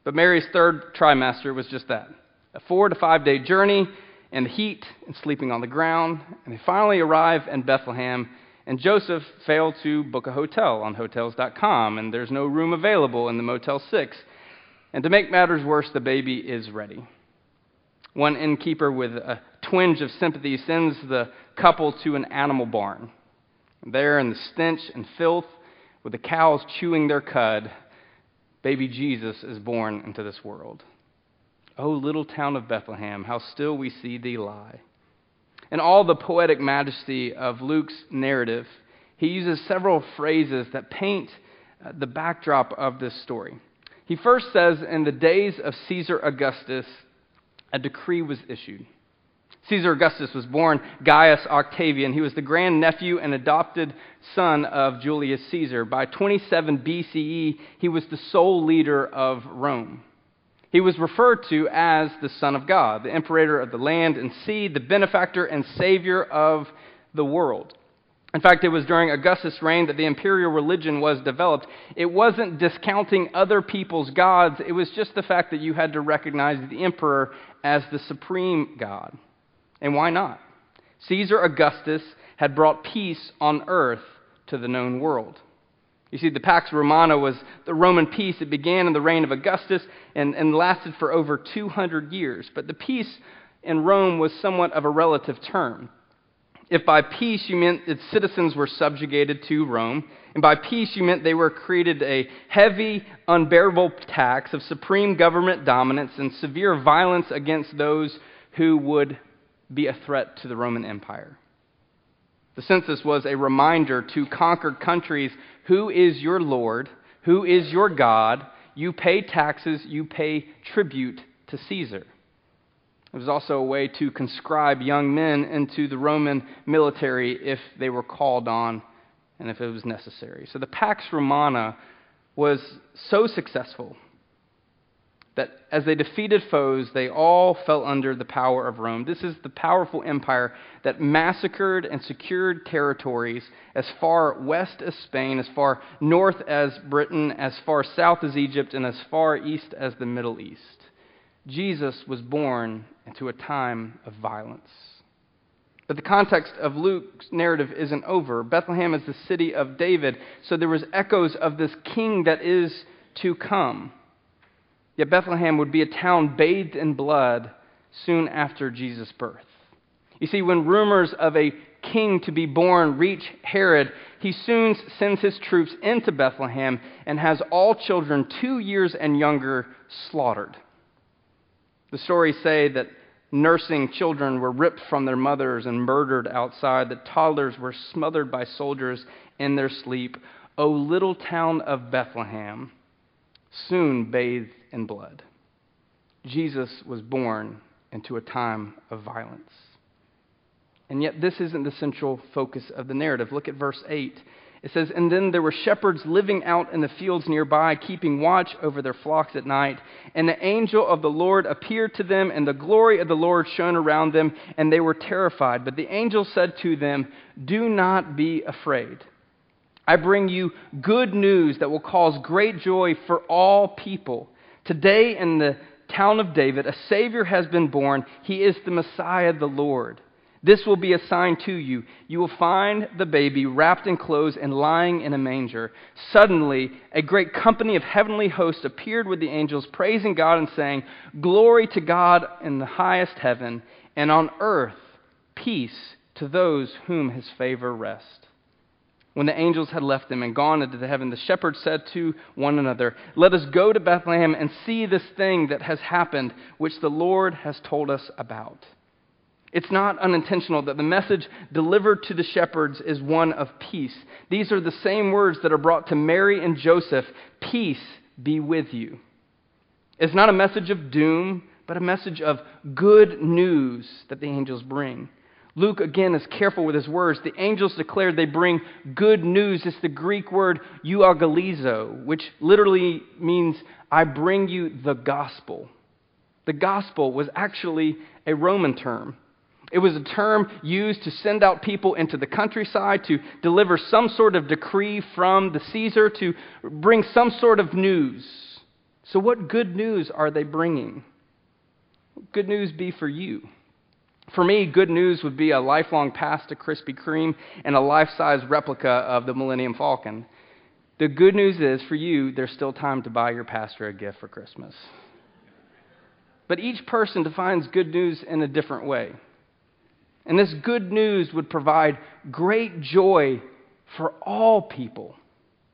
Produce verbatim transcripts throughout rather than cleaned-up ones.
But Mary's third trimester was just that, a four to five day journey in the heat and sleeping on the ground. And they finally arrive in Bethlehem, and Joseph failed to book a hotel on hotels dot com, and there's no room available in the Motel six. And to make matters worse, the baby is ready. One innkeeper with a twinge of sympathy sends the couple to an animal barn. There in the stench and filth, with the cows chewing their cud, baby Jesus is born into this world. O little town of Bethlehem, how still we see thee lie. In all the poetic majesty of Luke's narrative, he uses several phrases that paint the backdrop of this story. He first says, in the days of Caesar Augustus, a decree was issued. Caesar Augustus was born Gaius Octavian. He was the grandnephew and adopted son of Julius Caesar. By twenty-seven B C E, he was the sole leader of Rome. He was referred to as the Son of God, the Emperor of the land and sea, the benefactor and savior of the world. In fact, it was during Augustus' reign that the imperial religion was developed. It wasn't discounting other people's gods. It was just the fact that you had to recognize the emperor as the supreme god. And why not? Caesar Augustus had brought peace on earth to the known world. You see, the Pax Romana was the Roman peace. It began in the reign of Augustus and, and lasted for over two hundred years. But the peace in Rome was somewhat of a relative term. If by peace you meant its citizens were subjugated to Rome, and by peace you meant they were created a heavy, unbearable tax of supreme government dominance and severe violence against those who would be a threat to the Roman Empire. The census was a reminder to conquered countries, who is your Lord, who is your God, you pay taxes, you pay tribute to Caesar. It was also a way to conscribe young men into the Roman military if they were called on and if it was necessary. So the Pax Romana was so successful that as they defeated foes, they all fell under the power of Rome. This is the powerful empire that massacred and secured territories as far west as Spain, as far north as Britain, as far south as Egypt, and as far east as the Middle East. Jesus was born into a time of violence. But the context of Luke's narrative isn't over. Bethlehem is the city of David, so there was echoes of this king that is to come. Yet Bethlehem would be a town bathed in blood soon after Jesus' birth. You see, when rumors of a king to be born reach Herod, he soon sends his troops into Bethlehem and has all children two years and younger slaughtered. The stories say that nursing children were ripped from their mothers and murdered outside, that toddlers were smothered by soldiers in their sleep. O little town of Bethlehem, soon bathed in blood. Jesus was born into a time of violence. And yet this isn't the central focus of the narrative. Look at verse eight. It says, "And then there were shepherds living out in the fields nearby, keeping watch over their flocks at night. And the angel of the Lord appeared to them, and the glory of the Lord shone around them, and they were terrified. But the angel said to them, 'Do not be afraid. I bring you good news that will cause great joy for all people. Today in the town of David, a Savior has been born. He is the Messiah, the Lord. This will be a sign to you. You will find the baby wrapped in clothes and lying in a manger.' Suddenly, a great company of heavenly hosts appeared with the angels, praising God and saying, 'Glory to God in the highest heaven, and on earth peace to those whom his favor rests.' When the angels had left them and gone into the heaven, the shepherds said to one another, 'Let us go to Bethlehem and see this thing that has happened, which the Lord has told us about.'" It's not unintentional that the message delivered to the shepherds is one of peace. These are the same words that are brought to Mary and Joseph, "Peace be with you." It's not a message of doom, but a message of good news that the angels bring. Luke, again, is careful with his words. The angels declared they bring good news. It's the Greek word euangelizo, which literally means, "I bring you the gospel." The gospel was actually a Roman term. It was a term used to send out people into the countryside, to deliver some sort of decree from the Caesar, to bring some sort of news. So what good news are they bringing? What good news be for you? For me, good news would be a lifelong pass to Krispy Kreme and a life-size replica of the Millennium Falcon. The good news is, for you, there's still time to buy your pastor a gift for Christmas. But each person defines good news in a different way. And this good news would provide great joy for all people.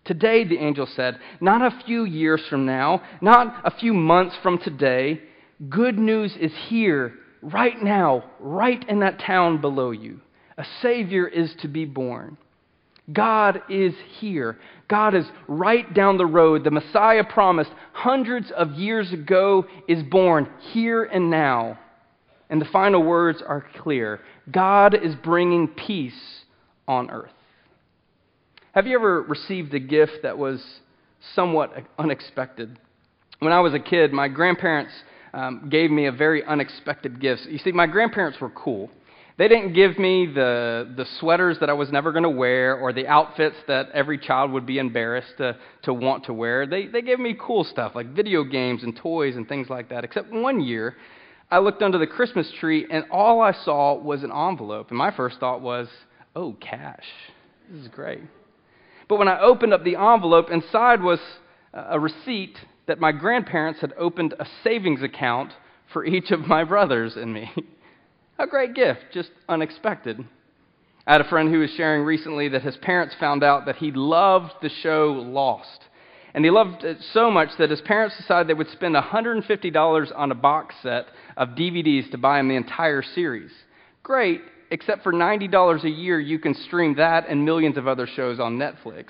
Today, the angel said, not a few years from now, not a few months from today, good news is here, right now, right in that town below you. A Savior is to be born. God is here. God is right down the road. The Messiah promised hundreds of years ago is born here and now. And the final words are clear. God is bringing peace on earth. Have you ever received a gift that was somewhat unexpected? When I was a kid, my grandparents um, gave me a very unexpected gift. You see, my grandparents were cool. They didn't give me the the sweaters that I was never going to wear or the outfits that every child would be embarrassed to, to want to wear. They they gave me cool stuff like video games and toys and things like that. Except one year, I looked under the Christmas tree and all I saw was an envelope. And my first thought was, oh, cash. This is great. But when I opened up the envelope, inside was a receipt that my grandparents had opened a savings account for each of my brothers and me. A great gift, just unexpected. I had a friend who was sharing recently that his parents found out that he loved the show Lost. And he loved it so much that his parents decided they would spend one hundred fifty dollars on a box set of D V Ds to buy him the entire series. Great, except for ninety dollars a year, you can stream that and millions of other shows on Netflix.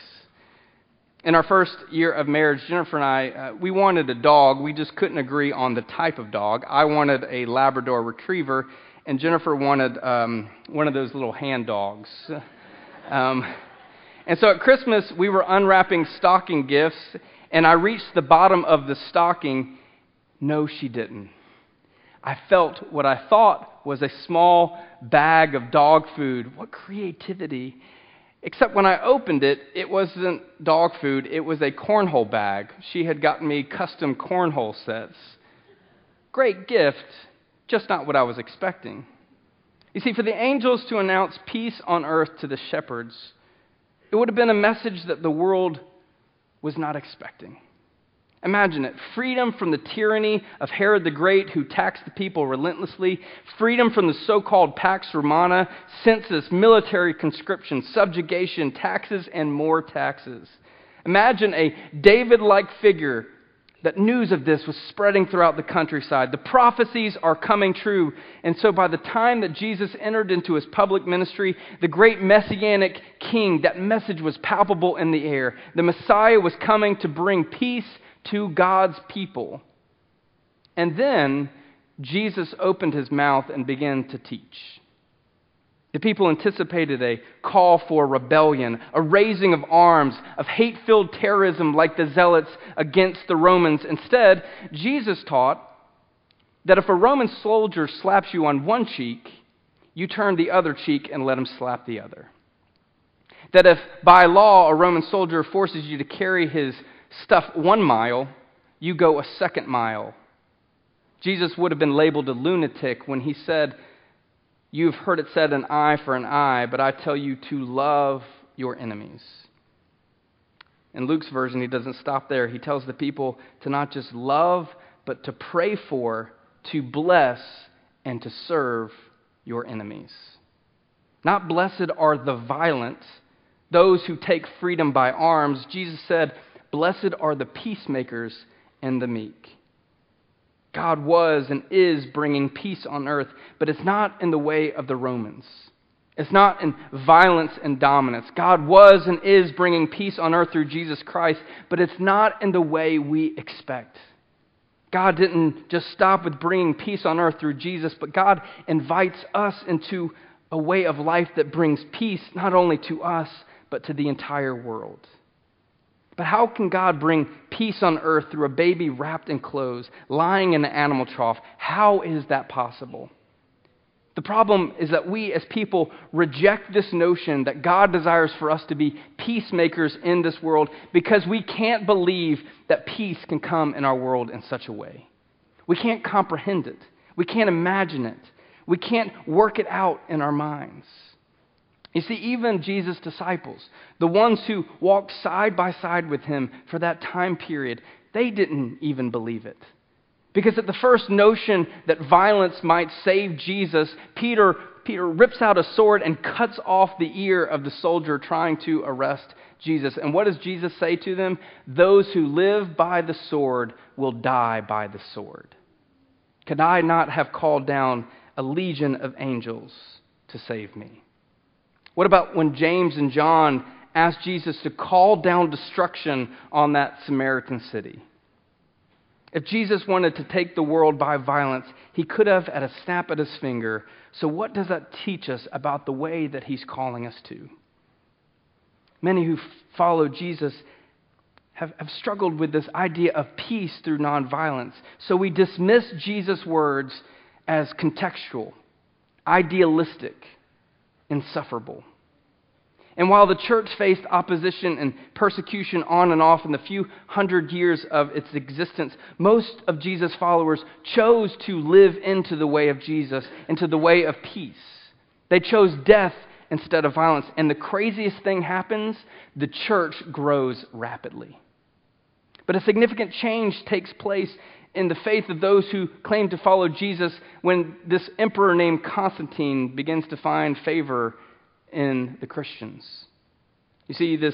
In our first year of marriage, Jennifer and I, uh, we wanted a dog. We just couldn't agree on the type of dog. I wanted a Labrador Retriever, and Jennifer wanted um, one of those little hand dogs. um, and so at Christmas, we were unwrapping stocking gifts, and I reached the bottom of the stocking. No, she didn't. I felt what I thought was a small bag of dog food. What creativity. Except when I opened it, it wasn't dog food. It was a cornhole bag. She had gotten me custom cornhole sets. Great gift, just not what I was expecting. You see, for the angels to announce peace on earth to the shepherds, it would have been a message that the world was not expecting. Imagine it. Freedom from the tyranny of Herod the Great, who taxed the people relentlessly. Freedom from the so-called Pax Romana, census, military conscription, subjugation, taxes, and more taxes. Imagine a David-like figure that news of this was spreading throughout the countryside. The prophecies are coming true. And so by the time that Jesus entered into his public ministry, the great messianic king, that message was palpable in the air. The Messiah was coming to bring peace to God's people. And then Jesus opened his mouth and began to teach. The people anticipated a call for rebellion, a raising of arms, of hate-filled terrorism like the zealots against the Romans. Instead, Jesus taught that if a Roman soldier slaps you on one cheek, you turn the other cheek and let him slap the other. That if by law a Roman soldier forces you to carry his stuff one mile, you go a second mile. Jesus would have been labeled a lunatic when he said, "You've heard it said, an eye for an eye, but I tell you to love your enemies." In Luke's version, he doesn't stop there. He tells the people to not just love, but to pray for, to bless, and to serve your enemies. Not blessed are the violent, those who take freedom by arms. Jesus said, "Blessed are the peacemakers and the meek." God was and is bringing peace on earth, but it's not in the way of the Romans. It's not in violence and dominance. God was and is bringing peace on earth through Jesus Christ, but it's not in the way we expect. God didn't just stop with bringing peace on earth through Jesus, but God invites us into a way of life that brings peace not only to us, but to the entire world. But how can God bring peace on earth through a baby wrapped in clothes, lying in an animal trough? How is that possible? The problem is that we as people reject this notion that God desires for us to be peacemakers in this world because we can't believe that peace can come in our world in such a way. We can't comprehend it. We can't imagine it. We can't work it out in our minds. You see, even Jesus' disciples, the ones who walked side by side with him for that time period, they didn't even believe it. Because at the first notion that violence might save Jesus, Peter, Peter rips out a sword and cuts off the ear of the soldier trying to arrest Jesus. And what does Jesus say to them? Those who live by the sword will die by the sword. Could I not have called down a legion of angels to save me? What about when James and John asked Jesus to call down destruction on that Samaritan city? If Jesus wanted to take the world by violence, he could have at a snap of his finger. So what does that teach us about the way that he's calling us to? Many who follow Jesus have, have struggled with this idea of peace through nonviolence. So we dismiss Jesus' words as contextual, idealistic, insufferable. And while the church faced opposition and persecution on and off in the few hundred years of its existence, most of Jesus' followers chose to live into the way of Jesus, into the way of peace. They chose death instead of violence. And the craziest thing happens, the church grows rapidly. But a significant change takes place in the faith of those who claim to follow Jesus when this emperor named Constantine begins to find favor in the Christians. You see, this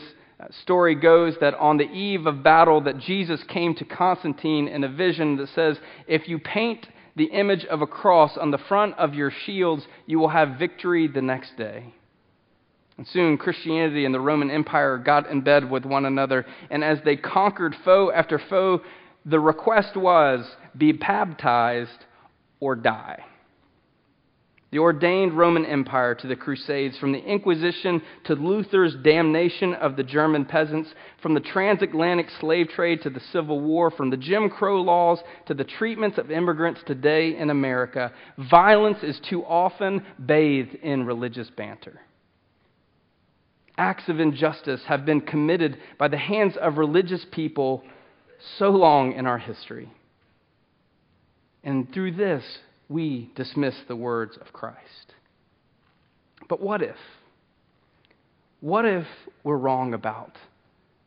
story goes that on the eve of battle that Jesus came to Constantine in a vision that says, if you paint the image of a cross on the front of your shields, you will have victory the next day. And soon Christianity and the Roman Empire got in bed with one another, and as they conquered foe after foe, the request was, be baptized or die. The ordained Roman Empire to the Crusades, from the Inquisition to Luther's damnation of the German peasants, from the transatlantic slave trade to the Civil War, from the Jim Crow laws to the treatments of immigrants today in America, violence is too often bathed in religious banter. Acts of injustice have been committed by the hands of religious people so long in our history. And through this, we dismiss the words of Christ. But what if? What if we're wrong about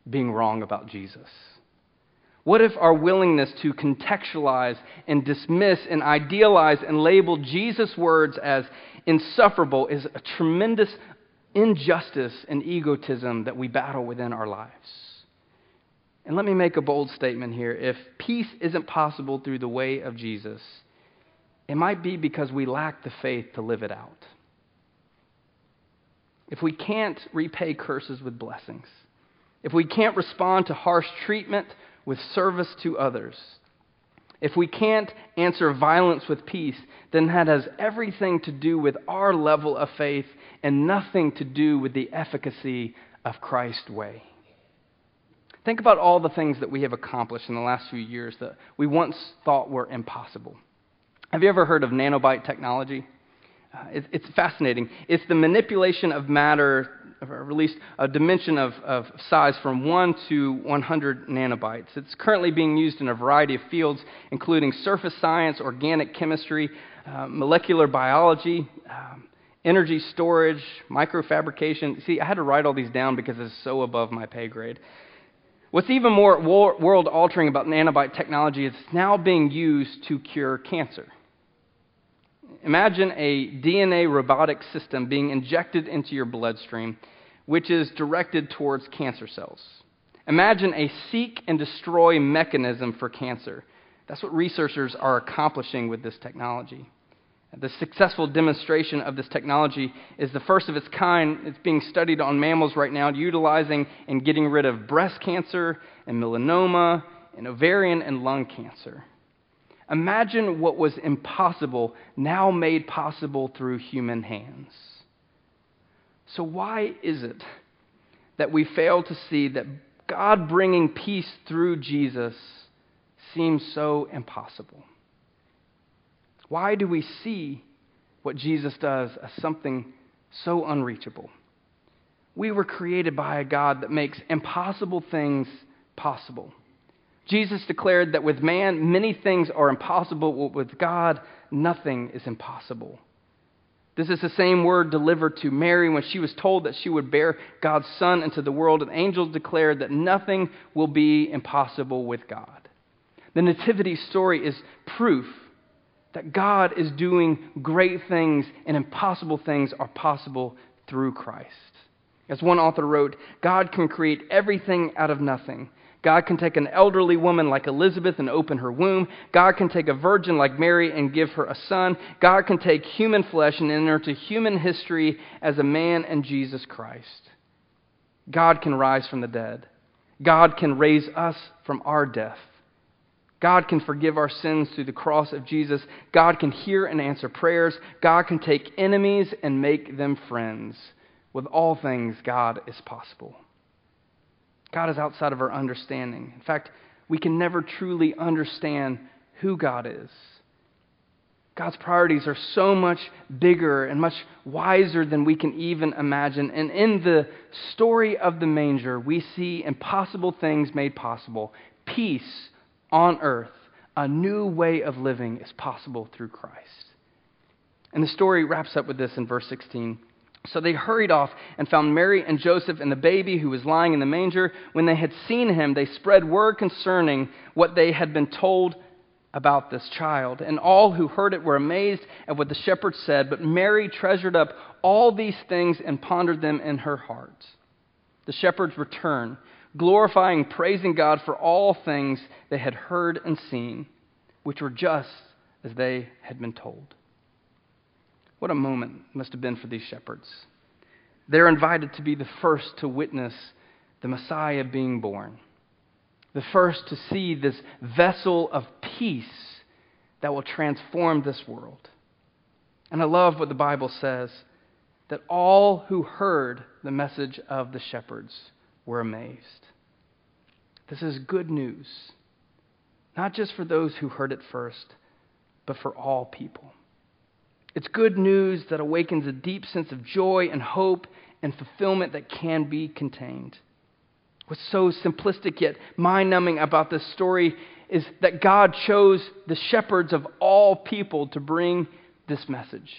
being wrong about Jesus? What if our willingness to contextualize and dismiss and idealize and label Jesus' words as insufferable is a tremendous injustice and egotism that we battle within our lives? And let me make a bold statement here. If peace isn't possible through the way of Jesus, it might be because we lack the faith to live it out. If we can't repay curses with blessings, if we can't respond to harsh treatment with service to others, if we can't answer violence with peace, then that has everything to do with our level of faith and nothing to do with the efficacy of Christ's way. Think about all the things that we have accomplished in the last few years that we once thought were impossible. Have you ever heard of nanobite technology? Uh, it, it's fascinating. It's the manipulation of matter, or at least a dimension of, of size from one to one hundred nanobytes. It's currently being used in a variety of fields, including surface science, organic chemistry, uh, molecular biology, um, energy storage, microfabrication. See, I had to write all these down because it's so above my pay grade. What's even more world-altering about nanobite technology is it's now being used to cure cancer. Imagine a D N A robotic system being injected into your bloodstream, which is directed towards cancer cells. Imagine a seek and destroy mechanism for cancer. That's what researchers are accomplishing with this technology. The successful demonstration of this technology is the first of its kind. It's being studied on mammals right now, utilizing and getting rid of breast cancer and melanoma and ovarian and lung cancer. Imagine what was impossible now made possible through human hands. So why is it that we fail to see that God bringing peace through Jesus seems so impossible? Why do we see what Jesus does as something so unreachable? We were created by a God that makes impossible things possible. Jesus declared that with man, many things are impossible, but with God, nothing is impossible. This is the same word delivered to Mary when she was told that she would bear God's Son into the world, and angels declared that nothing will be impossible with God. The nativity story is proof that God is doing great things, and impossible things are possible through Christ. As one author wrote, God can create everything out of nothing. God can take an elderly woman like Elizabeth and open her womb. God can take a virgin like Mary and give her a son. God can take human flesh and enter into human history as a man in Jesus Christ. God can rise from the dead. God can raise us from our death. God can forgive our sins through the cross of Jesus. God can hear and answer prayers. God can take enemies and make them friends. With all things, God is possible. God is outside of our understanding. In fact, we can never truly understand who God is. God's priorities are so much bigger and much wiser than we can even imagine. And in the story of the manger, we see impossible things made possible. Peace on earth, a new way of living is possible through Christ. And the story wraps up with this in verse sixteen. So they hurried off and found Mary and Joseph and the baby who was lying in the manger. When they had seen him, they spread word concerning what they had been told about this child. And all who heard it were amazed at what the shepherds said. But Mary treasured up all these things and pondered them in her heart. The shepherds returned, glorifying, praising God for all things they had heard and seen, which were just as they had been told. What a moment must have been for these shepherds. They're invited to be the first to witness the Messiah being born, the first to see this vessel of peace that will transform this world. And I love what the Bible says, that all who heard the message of the shepherds were amazed. This is good news, not just for those who heard it first, but for all people. It's good news that awakens a deep sense of joy and hope and fulfillment that can be contained. What's so simplistic yet mind-numbing about this story is that God chose the shepherds of all people to bring this message.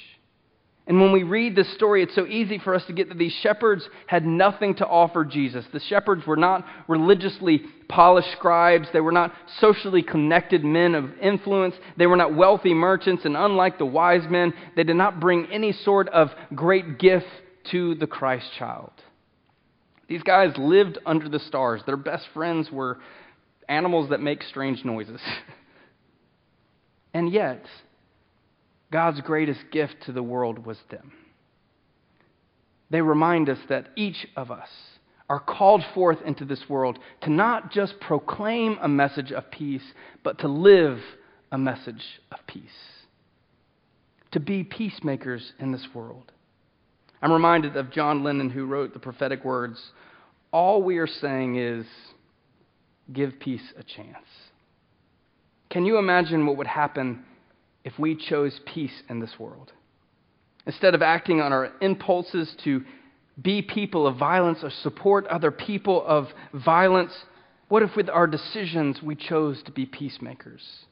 And when we read this story, it's so easy for us to get that these shepherds had nothing to offer Jesus. The shepherds were not religiously polished scribes. They were not socially connected men of influence. They were not wealthy merchants. And unlike the wise men, they did not bring any sort of great gift to the Christ child. These guys lived under the stars. Their best friends were animals that make strange noises. And yet, God's greatest gift to the world was them. They remind us that each of us are called forth into this world to not just proclaim a message of peace, but to live a message of peace, to be peacemakers in this world. I'm reminded of John Lennon, who wrote the prophetic words, "All we are saying is, give peace a chance." Can you imagine what would happen if we chose peace in this world? Instead of acting on our impulses to be people of violence or support other people of violence, what if with our decisions we chose to be peacemakers?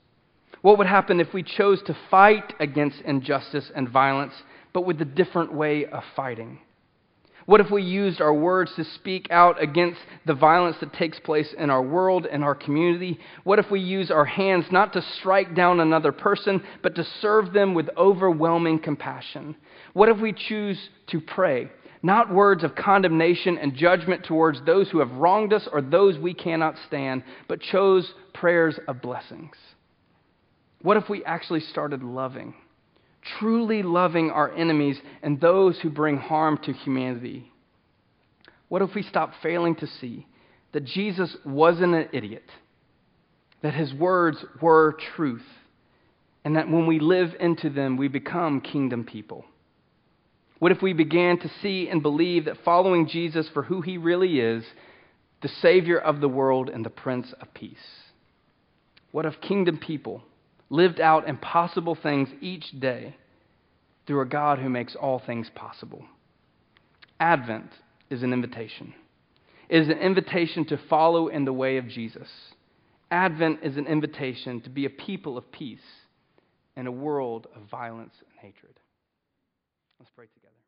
What would happen if we chose to fight against injustice and violence, but with a different way of fighting? What if we used our words to speak out against the violence that takes place in our world and our community? What if we use our hands not to strike down another person, but to serve them with overwhelming compassion? What if we choose to pray, not words of condemnation and judgment towards those who have wronged us or those we cannot stand, but chose prayers of blessings? What if we actually started loving? Truly loving our enemies and those who bring harm to humanity? What if we stop failing to see that Jesus wasn't an idiot, that his words were truth, and that when we live into them, we become kingdom people? What if we began to see and believe that following Jesus for who he really is, the Savior of the world and the Prince of Peace? What if kingdom people lived out impossible things each day through a God who makes all things possible? Advent is an invitation. It is an invitation to follow in the way of Jesus. Advent is an invitation to be a people of peace in a world of violence and hatred. Let's pray together.